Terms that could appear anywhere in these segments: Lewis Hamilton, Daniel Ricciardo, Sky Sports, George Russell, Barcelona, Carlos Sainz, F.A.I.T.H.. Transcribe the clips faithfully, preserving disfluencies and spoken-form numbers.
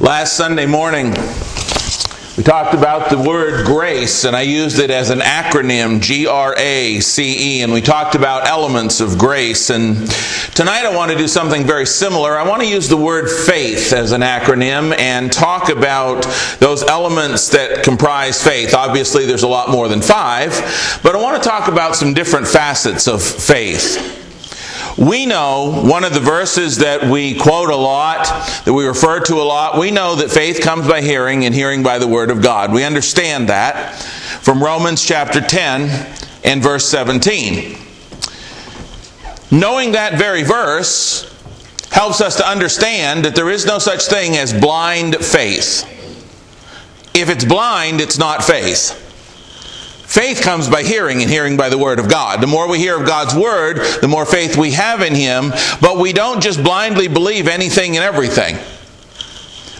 Last Sunday morning, we talked about the word grace, and I used it as an acronym, G R A C E, and we talked about elements of grace. And tonight I want to do something very similar. I want to use the word faith as an acronym and talk about those elements that comprise faith. Obviously, there's a lot more than five, but I want to talk about some different facets of faith. We know one of the verses that we quote a lot, that we refer to a lot, we know that faith comes by hearing and hearing by the Word of God. We understand that from Romans chapter ten and verse seventeen. Knowing that very verse helps us to understand that there is no such thing as blind faith. If it's blind, it's not faith. Faith comes by hearing, and hearing by the Word of God. The more we hear of God's Word, the more faith we have in Him, but we don't just blindly believe anything and everything.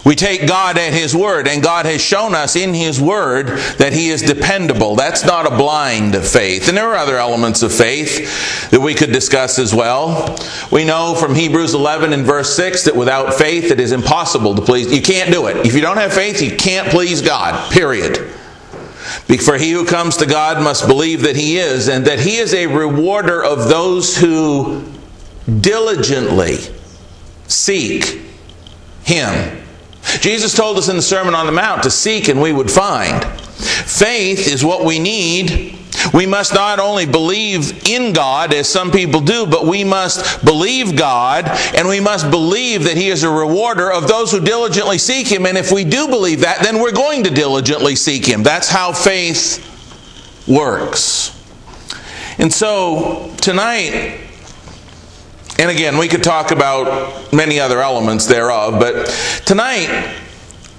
We take God at His Word, and God has shown us in His Word that He is dependable. That's not a blind faith. And there are other elements of faith that we could discuss as well. We know from Hebrews eleven and verse six that without faith it is impossible to please. You can't do it. If you don't have faith, you can't please God, period. For he who comes to God must believe that he is, and that he is a rewarder of those who diligently seek him. Jesus told us in the Sermon on the Mount to seek and we would find. Faith is what we need. We must not only believe in God, as some people do, but we must believe God, and we must believe that He is a rewarder of those who diligently seek Him. And if we do believe that, then we're going to diligently seek Him. That's how faith works. And so, tonight, and again, we could talk about many other elements thereof, but tonight, I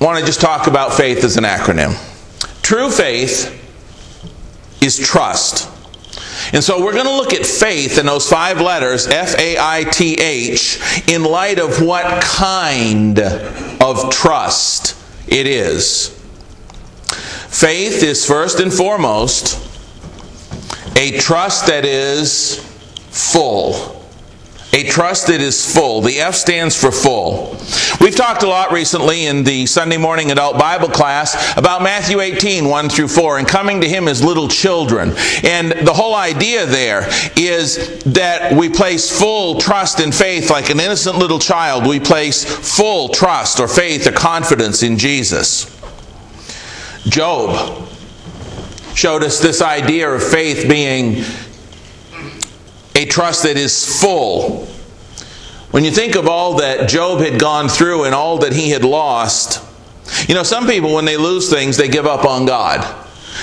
want to just talk about faith as an acronym. True faith is trust. And so we're going to look at faith in those five letters, F A I T H, in light of what kind of trust it is. Faith is first and foremost a trust that is full. A trust that is full. The F stands for full. We've talked a lot recently in the Sunday morning adult Bible class about Matthew eighteen, one through four, and coming to Him as little children. And the whole idea there is that we place full trust and faith like an innocent little child. We place full trust or faith or confidence in Jesus. Job showed us this idea of faith being a trust that is full. When you think of all that Job had gone through and all that he had lost, you know, some people, when they lose things, they give up on God.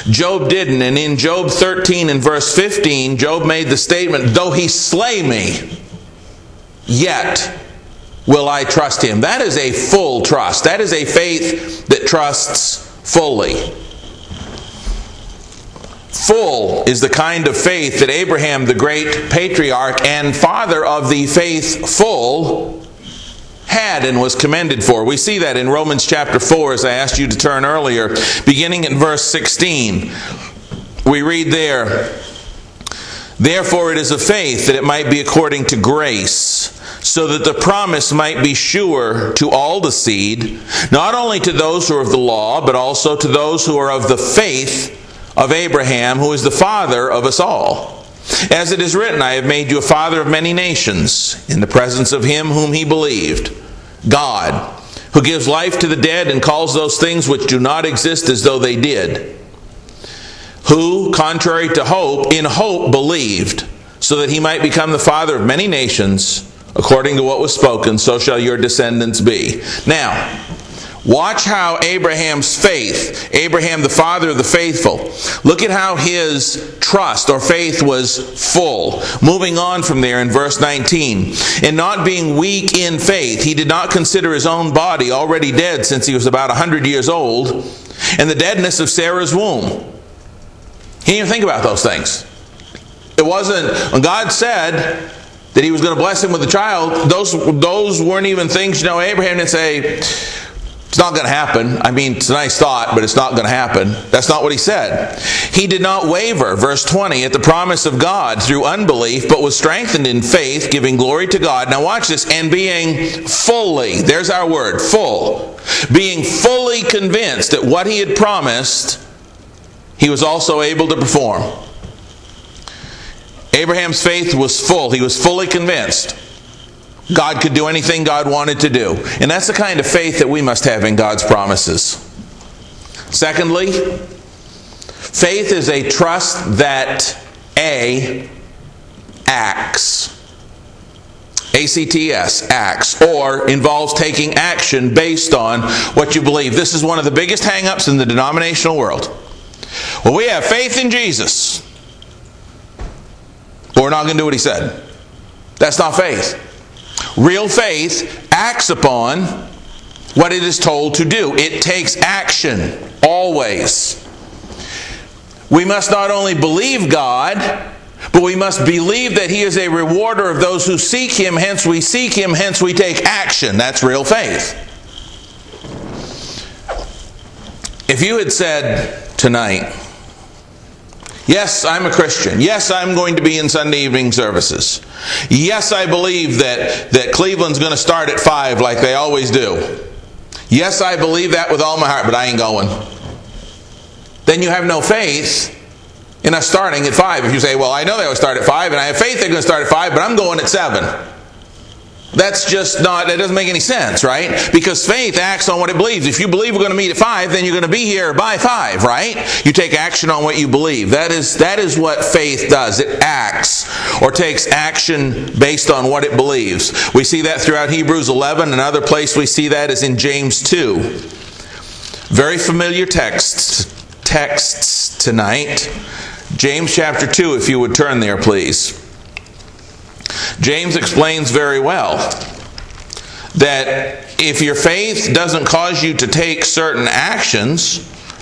Job didn't. And in Job thirteen and verse fifteen, Job made the statement, "Though he slay me, yet will I trust him." That is a full trust. That is a faith that trusts fully. Full is the kind of faith that Abraham, the great patriarch and father of the faithful, had and was commended for. We see that in Romans chapter four, as I asked you to turn earlier, beginning in verse sixteen. We read there, "Therefore it is of faith that it might be according to grace, so that the promise might be sure to all the seed, not only to those who are of the law, but also to those who are of the faith of Abraham, who is the father of us all. As it is written, I have made you a father of many nations, in the presence of him whom he believed, God, who gives life to the dead and calls those things which do not exist as though they did, who, contrary to hope, in hope believed, so that he might become the father of many nations, according to what was spoken, so shall your descendants be." Now, watch how Abraham's faith, Abraham the father of the faithful, look at how his trust or faith was full. Moving on from there in verse nineteen. "And not being weak in faith, he did not consider his own body already dead since he was about a hundred years old, and the deadness of Sarah's womb." He didn't even think about those things. It wasn't, when God said that he was going to bless him with a child, those, those weren't even things, you know, Abraham didn't say, "It's not going to happen. I mean, it's a nice thought, but it's not going to happen." That's not what he said. "He did not waver," verse twenty, "at the promise of God through unbelief, but was strengthened in faith, giving glory to God." Now watch this, "and being fully," there's our word, full, being fully convinced that what he had promised, he was also able to perform. Abraham's faith was full. He was fully convinced God could do anything God wanted to do. And that's the kind of faith that we must have in God's promises. Secondly, faith is a trust that A, acts. A C T S, acts, or involves taking action based on what you believe. This is one of the biggest hang-ups in the denominational world. Well, we have faith in Jesus, but we're not going to do what he said. That's not faith. Real faith acts upon what it is told to do. It takes action, always. We must not only believe God, but we must believe that he is a rewarder of those who seek him, hence we seek him, hence we take action. That's real faith. If you had said tonight, yes, I'm a Christian. Yes, I'm going to be in Sunday evening services. Yes, I believe that, that Cleveland's going to start at five like they always do. Yes, I believe that with all my heart, but I ain't going. Then you have no faith in us starting at five. If you say, well, I know they always start at five, and I have faith they're going to start at five, but I'm going at seven. That's just not, that doesn't make any sense, right? Because faith acts on what it believes. If you believe we're going to meet at five, then you're going to be here by five, right? You take action on what you believe. That is, that is what faith does. It acts, or takes action based on what it believes. We see that throughout Hebrews eleven. Another place we see that is in James two. Very familiar texts, texts tonight. James chapter two, if you would turn there, please. James explains very well that if your faith doesn't cause you to take certain actions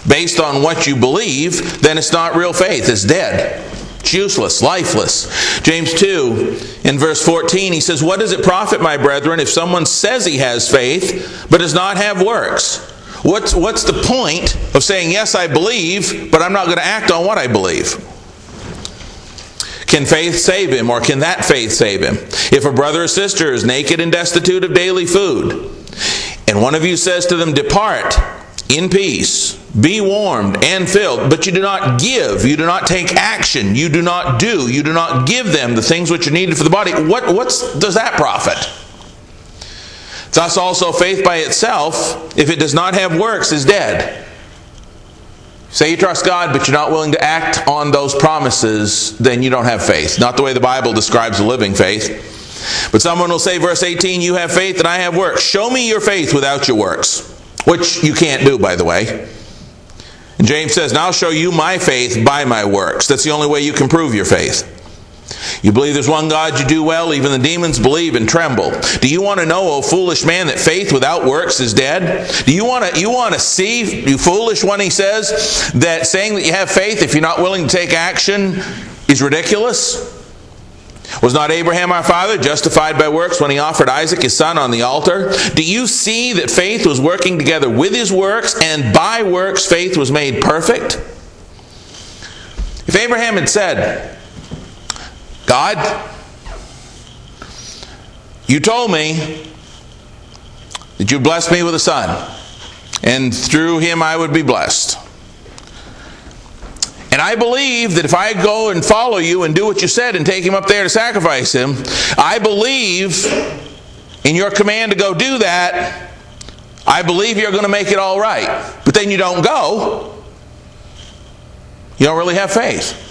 based on what you believe, then it's not real faith. It's dead. It's useless, lifeless. James two, in verse fourteen, he says, "What does it profit, my brethren, if someone says he has faith, but does not have works? What's, what's the point of saying, yes, I believe, but I'm not going to act on what I believe? Can faith save him, or can that faith save him? If a brother or sister is naked and destitute of daily food, and one of you says to them, depart in peace, be warmed and filled, but you do not give, you do not take action, you do not do, you do not give them the things which are needed for the body, what what's, does that profit? Thus also faith by itself, if it does not have works, is dead." Say you trust God, but you're not willing to act on those promises, then you don't have faith. Not the way the Bible describes a living faith. But someone will say, verse eighteen, "You have faith and I have works. Show me your faith without your works." Which you can't do, by the way. And James says, "Now I'll show you my faith by my works." That's the only way you can prove your faith. "You believe there's one God, you do well. Even the demons believe and tremble. Do you want to know, O foolish man, that faith without works is dead?" Do you want to you want to see, you foolish one, he says, that saying that you have faith, if you're not willing to take action, is ridiculous? "Was not Abraham our father justified by works when he offered Isaac his son on the altar? Do you see that faith was working together with his works, and by works faith was made perfect?" If Abraham had said, "God, you told me that you blessed me with a son, and through him I would be blessed. And I believe that if I go and follow you and do what you said and take him up there to sacrifice him, I believe in your command to go do that. I believe you're going to make it all right." But then you don't go. You don't really have faith.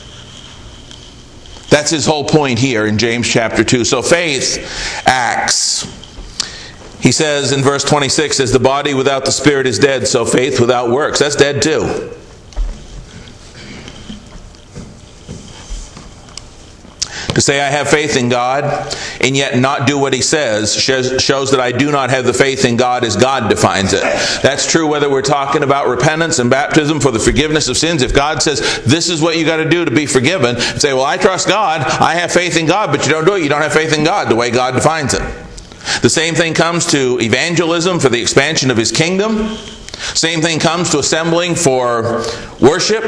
That's his whole point here in James chapter two. So faith acts. He says in verse twenty-six, "As the body without the spirit is dead, so faith without works." That's dead too. To say I have faith in God and yet not do what he says shows that I do not have the faith in God as God defines it. That's true whether we're talking about repentance and baptism for the forgiveness of sins. If God says, this is what you got to do to be forgiven, say, well, I trust God, I have faith in God, but you don't do it. You don't have faith in God the way God defines it. The same thing comes to evangelism for the expansion of his kingdom. Same thing comes to assembling for worship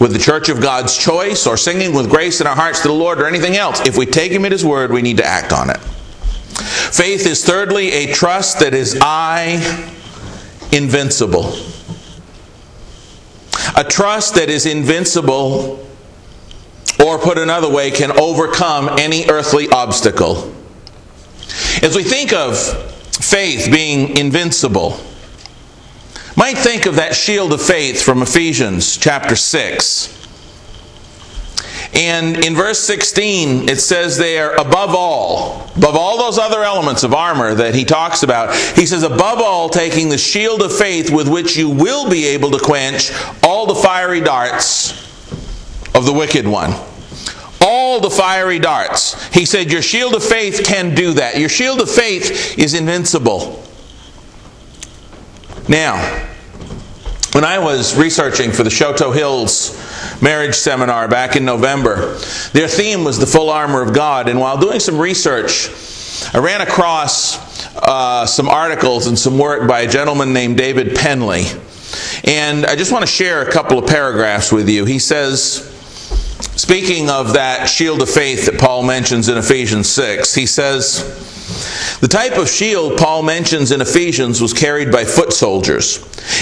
with the church of God's choice, or singing with grace in our hearts to the Lord, or anything else. If we take him at his word, we need to act on it. Faith is thirdly a trust that is I invincible. A trust that is invincible, or put another way, can overcome any earthly obstacle. As we think of faith being invincible, might think of that shield of faith from Ephesians chapter six. And in verse sixteen, it says there, above all, above all those other elements of armor that he talks about, he says, above all, taking the shield of faith with which you will be able to quench all the fiery darts of the wicked one. All the fiery darts. He said, your shield of faith can do that. Your shield of faith is invincible. Now, when I was researching for the Shoto Hills marriage seminar back in November, their theme was the full armor of God. And while doing some research, I ran across uh, some articles and some work by a gentleman named David Penley. And I just want to share a couple of paragraphs with you. He says, speaking of that shield of faith that Paul mentions in Ephesians six, he says, the type of shield Paul mentions in Ephesians was carried by foot soldiers.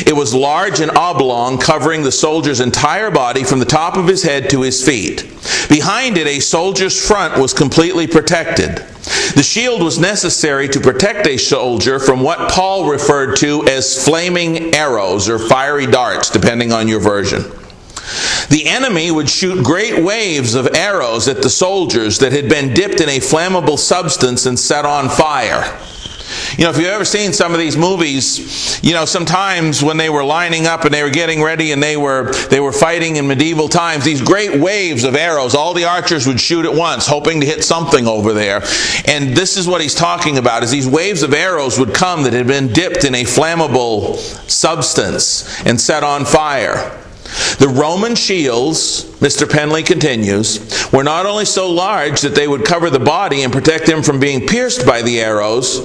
It was large and oblong, covering the soldier's entire body from the top of his head to his feet. Behind it, a soldier's front was completely protected. The shield was necessary to protect a soldier from what Paul referred to as flaming arrows or fiery darts, depending on your version. The enemy would shoot great waves of arrows at the soldiers that had been dipped in a flammable substance and set on fire. You know, if you've ever seen some of these movies, you know, sometimes when they were lining up and they were getting ready and they were they were fighting in medieval times, these great waves of arrows, all the archers would shoot at once, hoping to hit something over there. And this is what he's talking about, is these waves of arrows would come that had been dipped in a flammable substance and set on fire. The Roman shields, Mister Penley continues, were not only so large that they would cover the body and protect him from being pierced by the arrows,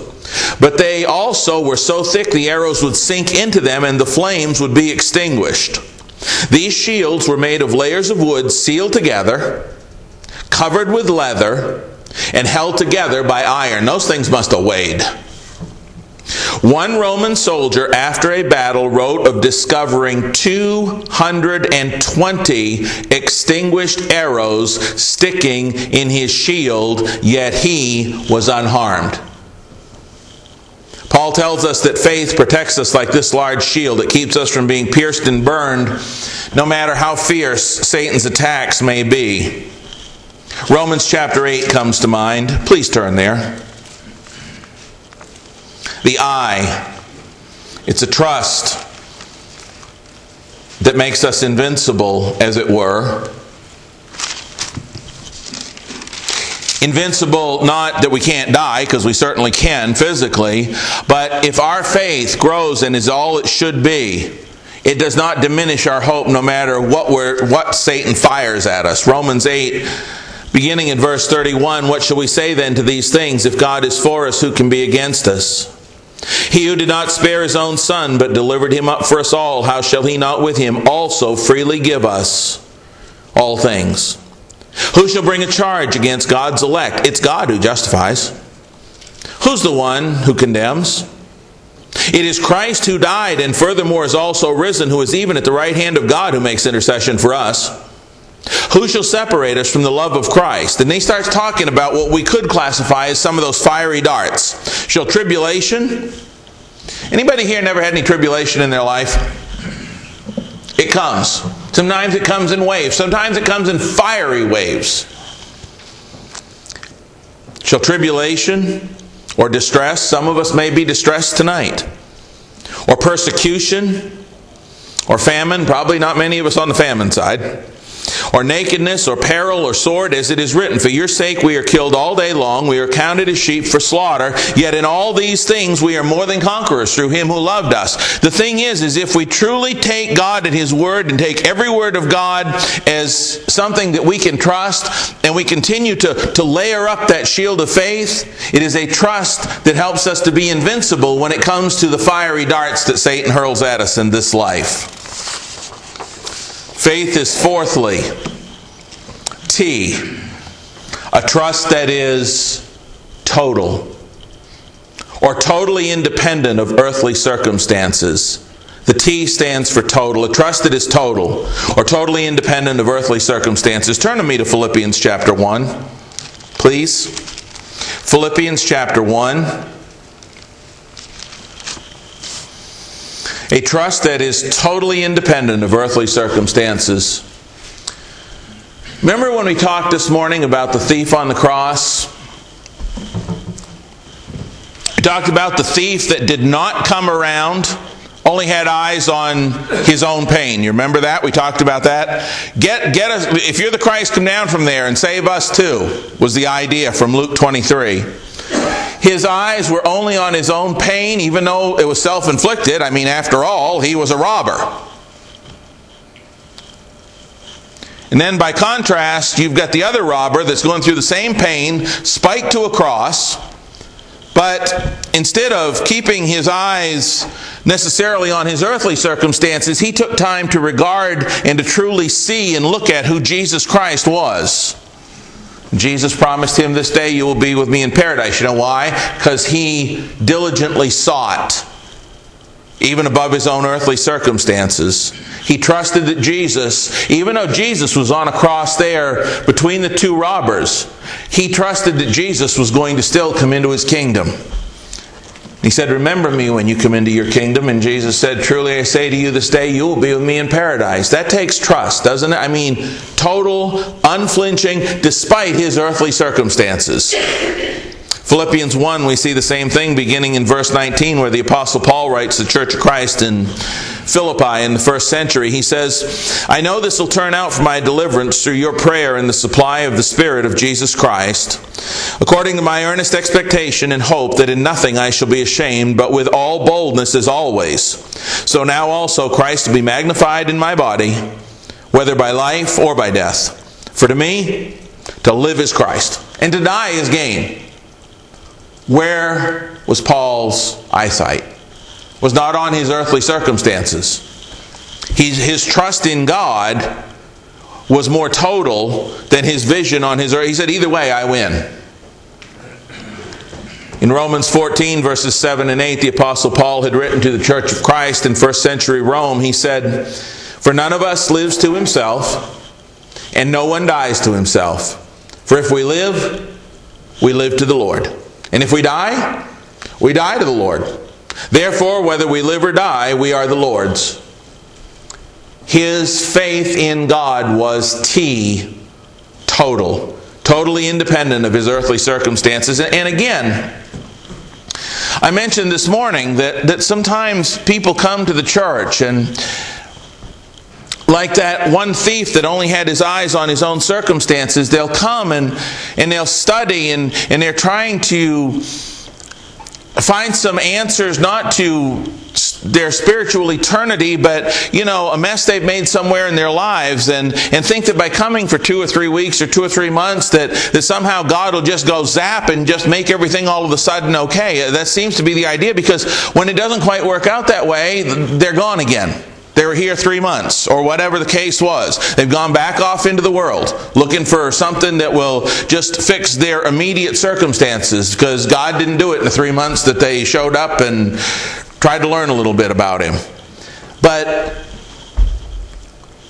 but they also were so thick the arrows would sink into them and the flames would be extinguished. These shields were made of layers of wood sealed together, covered with leather, and held together by iron. Those things must have weighed. One Roman soldier after a battle wrote of discovering two hundred twenty extinguished arrows sticking in his shield, yet he was unharmed. Paul tells us that faith protects us like this large shield. It keeps us from being pierced and burned, no matter how fierce Satan's attacks may be. Romans chapter eight comes to mind. Please turn there. The eye, it's a trust that makes us invincible, as it were. Invincible, not that we can't die, because we certainly can physically, but if our faith grows and is all it should be, it does not diminish our hope no matter what we're, what Satan fires at us. Romans eight, beginning in verse thirty-one, what shall we say then to these things? If God is for us, who can be against us? He who did not spare his own son, but delivered him up for us all, how shall he not with him also freely give us all things? Who shall bring a charge against God's elect? It's God who justifies. Who's the one who condemns? It is Christ who died, and furthermore is also risen, who is even at the right hand of God, who makes intercession for us. Who shall separate us from the love of Christ? And he starts talking about what we could classify as some of those fiery darts. Shall tribulation? Anybody here never had any tribulation in their life? It comes. Sometimes it comes in waves. Sometimes it comes in fiery waves. Shall tribulation or distress? Some of us may be distressed tonight. Or persecution or famine. Probably not many of us on the famine side. Or nakedness, or peril, or sword, as it is written, for your sake we are killed all day long, we are counted as sheep for slaughter, yet in all these things we are more than conquerors through him who loved us. The thing is, is if we truly take God at his word, and take every word of God as something that we can trust, and we continue to, to layer up that shield of faith, it is a trust that helps us to be invincible when it comes to the fiery darts that Satan hurls at us in this life. Faith is fourthly, T, a trust that is total or totally independent of earthly circumstances. The T stands for total. A trust that is total or totally independent of earthly circumstances. Turn to me to Philippians chapter one, please. Philippians chapter one. A trust that is totally independent of earthly circumstances. Remember when we talked this morning about the thief on the cross? We talked about the thief that did not come around, only had eyes on his own pain. You remember that? We talked about that. Get, get us, if you're the Christ, come down from there and save us too, was the idea from Luke twenty-three. His eyes were only on his own pain, even though it was self-inflicted. I mean, after all, he was a robber. And then by contrast, you've got the other robber that's going through the same pain, spiked to a cross. But instead of keeping his eyes necessarily on his earthly circumstances, he took time to regard and to truly see and look at who Jesus Christ was. Jesus promised him, this day you will be with me in paradise. You know why? Because he diligently sought, even above his own earthly circumstances. He trusted that Jesus, even though Jesus was on a cross there between the two robbers, he trusted that Jesus was going to still come into his kingdom. He said, remember me when you come into your kingdom. And Jesus said, truly I say to you, this day you will be with me in paradise. That takes trust, doesn't it? I mean, total, unflinching, despite his earthly circumstances. Philippians one, we see the same thing beginning in verse nineteen, where the Apostle Paul writes to the Church of Christ in Philippi in the first century. He says, I know this will turn out for my deliverance through your prayer and the supply of the Spirit of Jesus Christ, according to my earnest expectation and hope that in nothing I shall be ashamed, but with all boldness as always. So now also Christ will be magnified in my body, whether by life or by death. For to me, to live is Christ, and to die is gain. Where was Paul's eyesight? It was not on his earthly circumstances. His, his trust in God was more total than his vision on his earth. He said, either way, I win. In Romans fourteen, verses seven and eight, the Apostle Paul had written to the Church of Christ in first century Rome. He said, for none of us lives to himself, and no one dies to himself. For if we live, we live to the Lord. And if we die, we die to the Lord. Therefore, whether we live or die, we are the Lord's. His faith in God was T, total. Totally independent of his earthly circumstances. And again, I mentioned this morning that, that sometimes people come to the church and like that one thief that only had his eyes on his own circumstances, they'll come and, and they'll study and, and they're trying to find some answers not to their spiritual eternity, but, you know, a mess they've made somewhere in their lives and, and think that by coming for two or three weeks or two or three months that, that somehow God will just go zap and just make everything all of a sudden okay. That seems to be the idea, because when it doesn't quite work out that way, they're gone again. They were here three months, or whatever the case was. They've gone back off into the world, looking for something that will just fix their immediate circumstances, because God didn't do it in the three months that they showed up and tried to learn a little bit about Him. But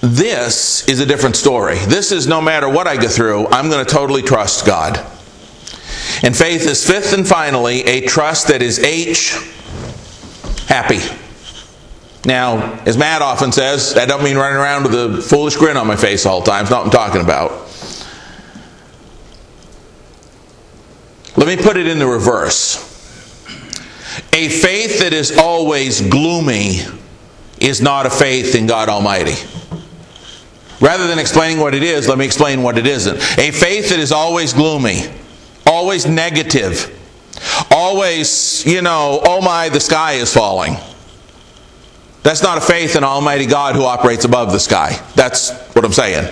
this is a different story. This is, no matter what I go through, I'm going to totally trust God. And faith is fifth and finally a trust that is H, happy. Now, as Matt often says, I don't mean running around with a foolish grin on my face all the time. It's not what I'm talking about. Let me put it in the reverse. A faith that is always gloomy is not a faith in God Almighty. Rather than explaining what it is, let me explain what it isn't. A faith that is always gloomy, always negative, always, you know, oh my, the sky is falling. That's not a faith in Almighty God who operates above the sky. That's what I'm saying.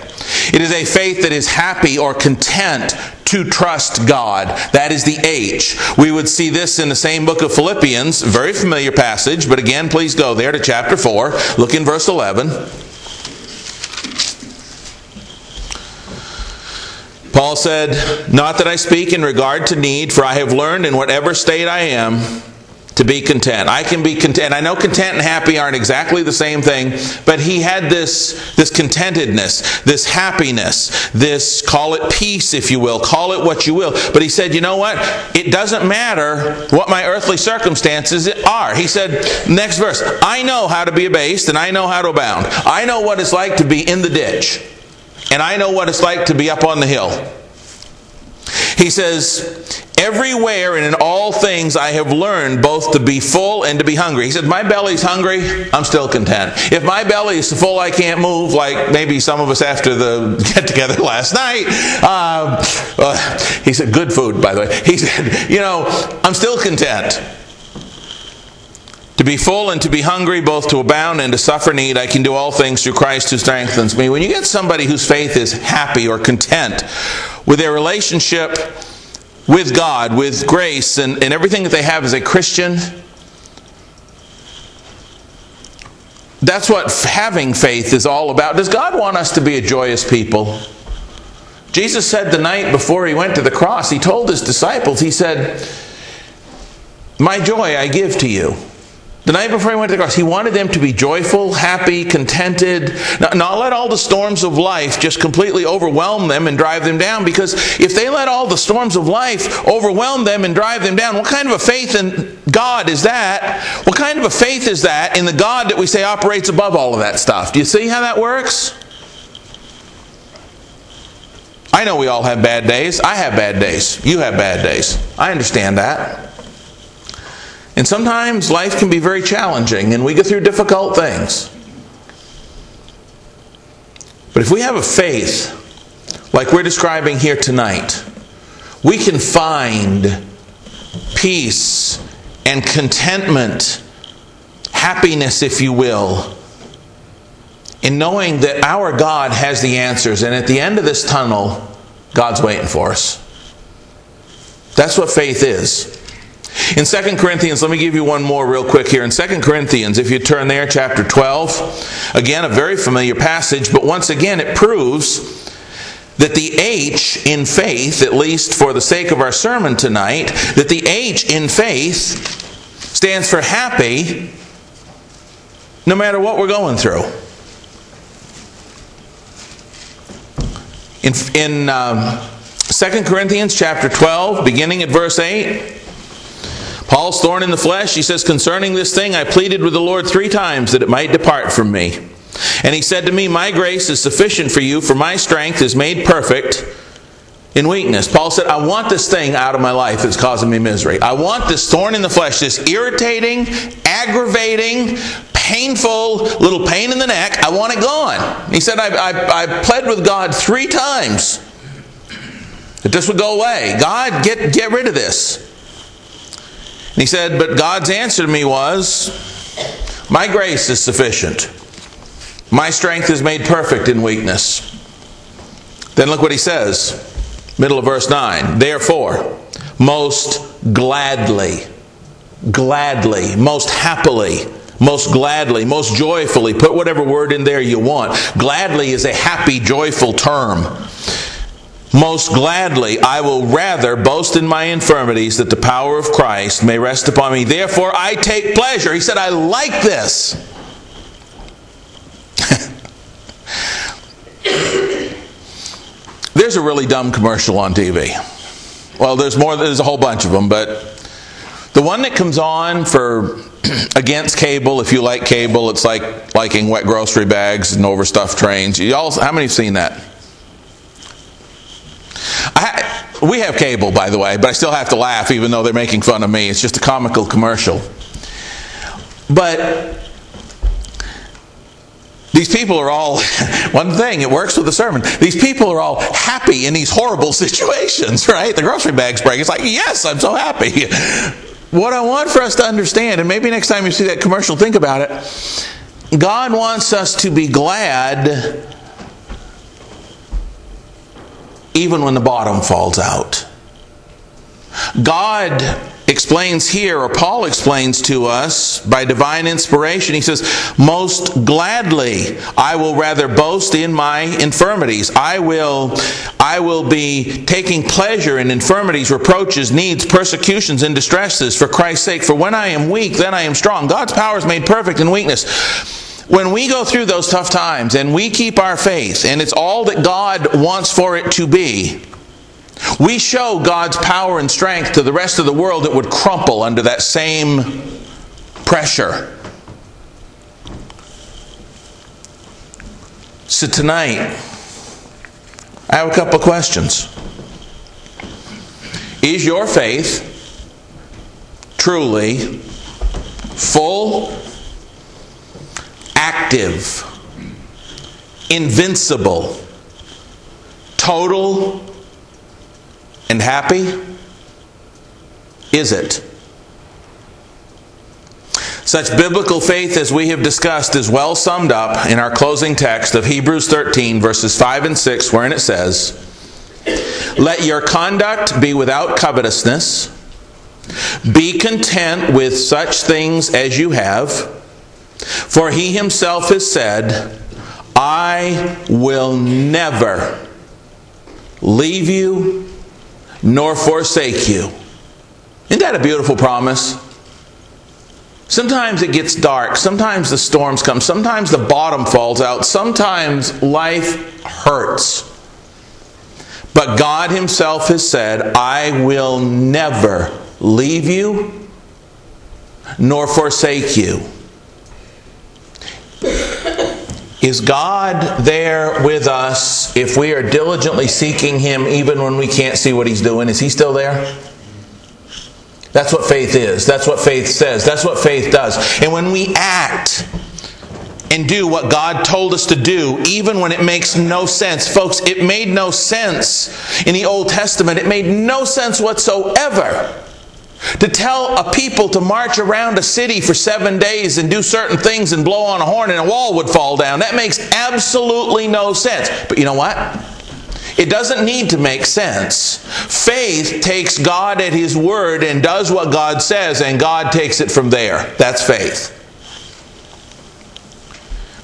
It is a faith that is happy or content to trust God. That is the H. We would see this in the same book of Philippians, very familiar passage, but again, please go there to chapter four. Look in verse eleven. Paul said, "Not that I speak in regard to need, for I have learned in whatever state I am to be content." I can be content. I know content and happy aren't exactly the same thing, but he had this, this contentedness, this happiness, this, call it peace if you will, call it what you will. But he said, you know what? It doesn't matter what my earthly circumstances are. He said, next verse, "I know how to be abased and I know how to abound. I know what it's like to be in the ditch and I know what it's like to be up on the hill." He says, "Everywhere and in all things I have learned both to be full and to be hungry." He said, "My belly's hungry, I'm still content. If my belly is full, I can't move," like maybe some of us after the get-together last night. Um, uh, he said, good food, by the way. He said, you know, I'm still content. "To be full and to be hungry, both to abound and to suffer need, I can do all things through Christ who strengthens me." When you get somebody whose faith is happy or content with their relationship with God, with grace, and, and everything that they have as a Christian, that's what having faith is all about. Does God want us to be a joyous people? Jesus said the night before he went to the cross, he told his disciples, he said, "My joy I give to you." The night before he went to the cross, he wanted them to be joyful, happy, contented, not, not let all the storms of life just completely overwhelm them and drive them down. Because if they let all the storms of life overwhelm them and drive them down, what kind of a faith in God is that? What kind of a faith is that in the God that we say operates above all of that stuff? Do you see how that works? I know we all have bad days. I have bad days. You have bad days. I understand that. And sometimes life can be very challenging and we go through difficult things. But if we have a faith like we're describing here tonight, we can find peace and contentment, happiness if you will, in knowing that our God has the answers, and at the end of this tunnel, God's waiting for us. That's what faith is. In Second Corinthians, let me give you one more real quick here. In Second Corinthians, if you turn there, chapter twelve, again, a very familiar passage, but once again, it proves that the H in faith, at least for the sake of our sermon tonight, that the H in faith stands for happy no matter what we're going through. In, in um, Second Corinthians, chapter twelve, beginning at verse eight, Paul's thorn in the flesh, he says, "Concerning this thing I pleaded with the Lord three times that it might depart from me. And he said to me, 'My grace is sufficient for you, for my strength is made perfect in weakness.'" Paul said, "I want this thing out of my life that's causing me misery. I want this thorn in the flesh, this irritating, aggravating, painful little pain in the neck. I want it gone." He said, I, I, I pled with God three times that this would go away. God, get, get rid of this. And he said, but God's answer to me was, "My grace is sufficient. My strength is made perfect in weakness." Then look what he says, middle of verse nine. "Therefore, most gladly, gladly, most happily, most gladly, most joyfully," put whatever word in there you want. Gladly is a happy, joyful term. "Most gladly, I will rather boast in my infirmities that the power of Christ may rest upon me. Therefore, I take pleasure." He said, I like this. There's a really dumb commercial on T V. Well, there's more, there's a whole bunch of them, but the one that comes on for against cable, if you like cable, it's like liking wet grocery bags and overstuffed trains. You all, how many have seen that? I, we have cable, by the way, but I still have to laugh even though they're making fun of me. It's just a comical commercial. But these people are all, one thing, it works with the sermon. These people are all happy in these horrible situations, right? The grocery bags break. It's like, yes, I'm so happy. What I want for us to understand, and maybe next time you see that commercial, think about it. God wants us to be glad even when the bottom falls out. God explains here, or Paul explains to us by divine inspiration, he says, most gladly I will rather boast in my infirmities. I will, I will be taking pleasure in infirmities, reproaches, needs, persecutions, and distresses for Christ's sake. For when I am weak, then I am strong. God's power is made perfect in weakness. When we go through those tough times and we keep our faith, and it's all that God wants for it to be, we show God's power and strength to the rest of the world that would crumple under that same pressure. So tonight, I have a couple of questions. Is your faith truly full, active, invincible, total, and happy? Is it? Such biblical faith as we have discussed is well summed up in our closing text of Hebrews thirteen, verses five and six, wherein it says, "Let your conduct be without covetousness. Be content with such things as you have. For he himself has said, I will never leave you nor forsake you." Isn't that a beautiful promise? Sometimes it gets dark. Sometimes the storms come. Sometimes the bottom falls out. Sometimes life hurts. But God himself has said, I will never leave you nor forsake you. Is God there with us if we are diligently seeking him even when we can't see what he's doing? Is he still there? That's what faith is. That's what faith says. That's what faith does. And when we act and do what God told us to do, even when it makes no sense. Folks, it made no sense in the Old Testament. It made no sense whatsoever to tell a people to march around a city for seven days and do certain things and blow on a horn and a wall would fall down. That makes absolutely no sense. But you know what? It doesn't need to make sense. Faith takes God at his word and does what God says, and God takes it from there. That's faith.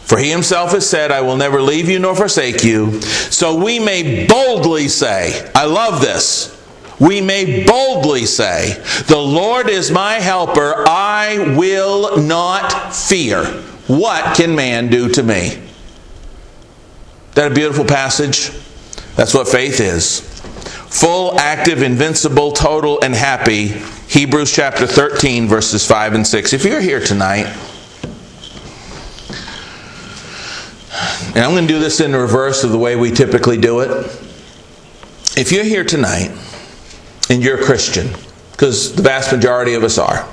For he himself has said, I will never leave you nor forsake you. So we may boldly say, I love this. We may boldly say, the Lord is my helper, I will not fear. What can man do to me? Isn't that a beautiful passage? That's what faith is. Full, active, invincible, total, and happy. Hebrews chapter thirteen, verses five and six. If you're here tonight, and I'm going to do this in the reverse of the way we typically do it. If you're here tonight, and you're a Christian, because the vast majority of us are.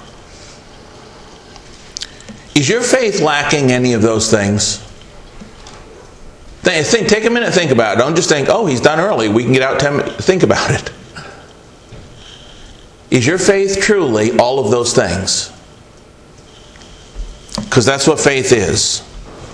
Is your faith lacking any of those things? Think, take a minute and think about it. Don't just think, oh, he's done early, we can get out ten minutes. Think about it. Is your faith truly all of those things? Because that's what faith is.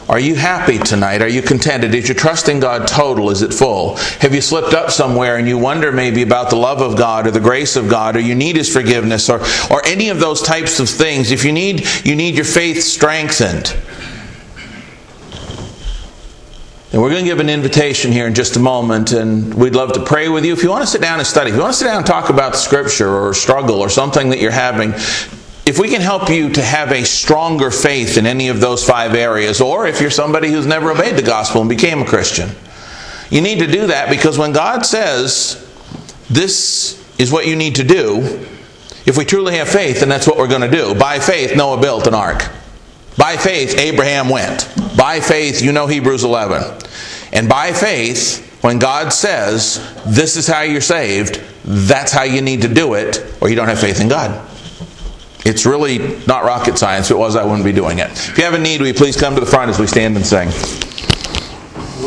Are you happy tonight? Are you contented? Is your trust in God total? Is it full? Have you slipped up somewhere and you wonder maybe about the love of God or the grace of God, or you need his forgiveness, or, or any of those types of things? If you need, you need your faith strengthened. And we're going to give an invitation here in just a moment, and we'd love to pray with you. If you want to sit down and study, if you want to sit down and talk about the scripture or struggle or something that you're having, if we can help you to have a stronger faith in any of those five areas, or if you're somebody who's never obeyed the gospel and became a Christian, you need to do that, because when God says, this is what you need to do, if we truly have faith, then that's what we're going to do. By faith, Noah built an ark. By faith, Abraham went. By faith, you know Hebrews eleven. And by faith, when God says, this is how you're saved, that's how you need to do it, or you don't have faith in God. It's really not rocket science. If it was, I wouldn't be doing it. If you have a need, will you please come to the front as we stand and sing?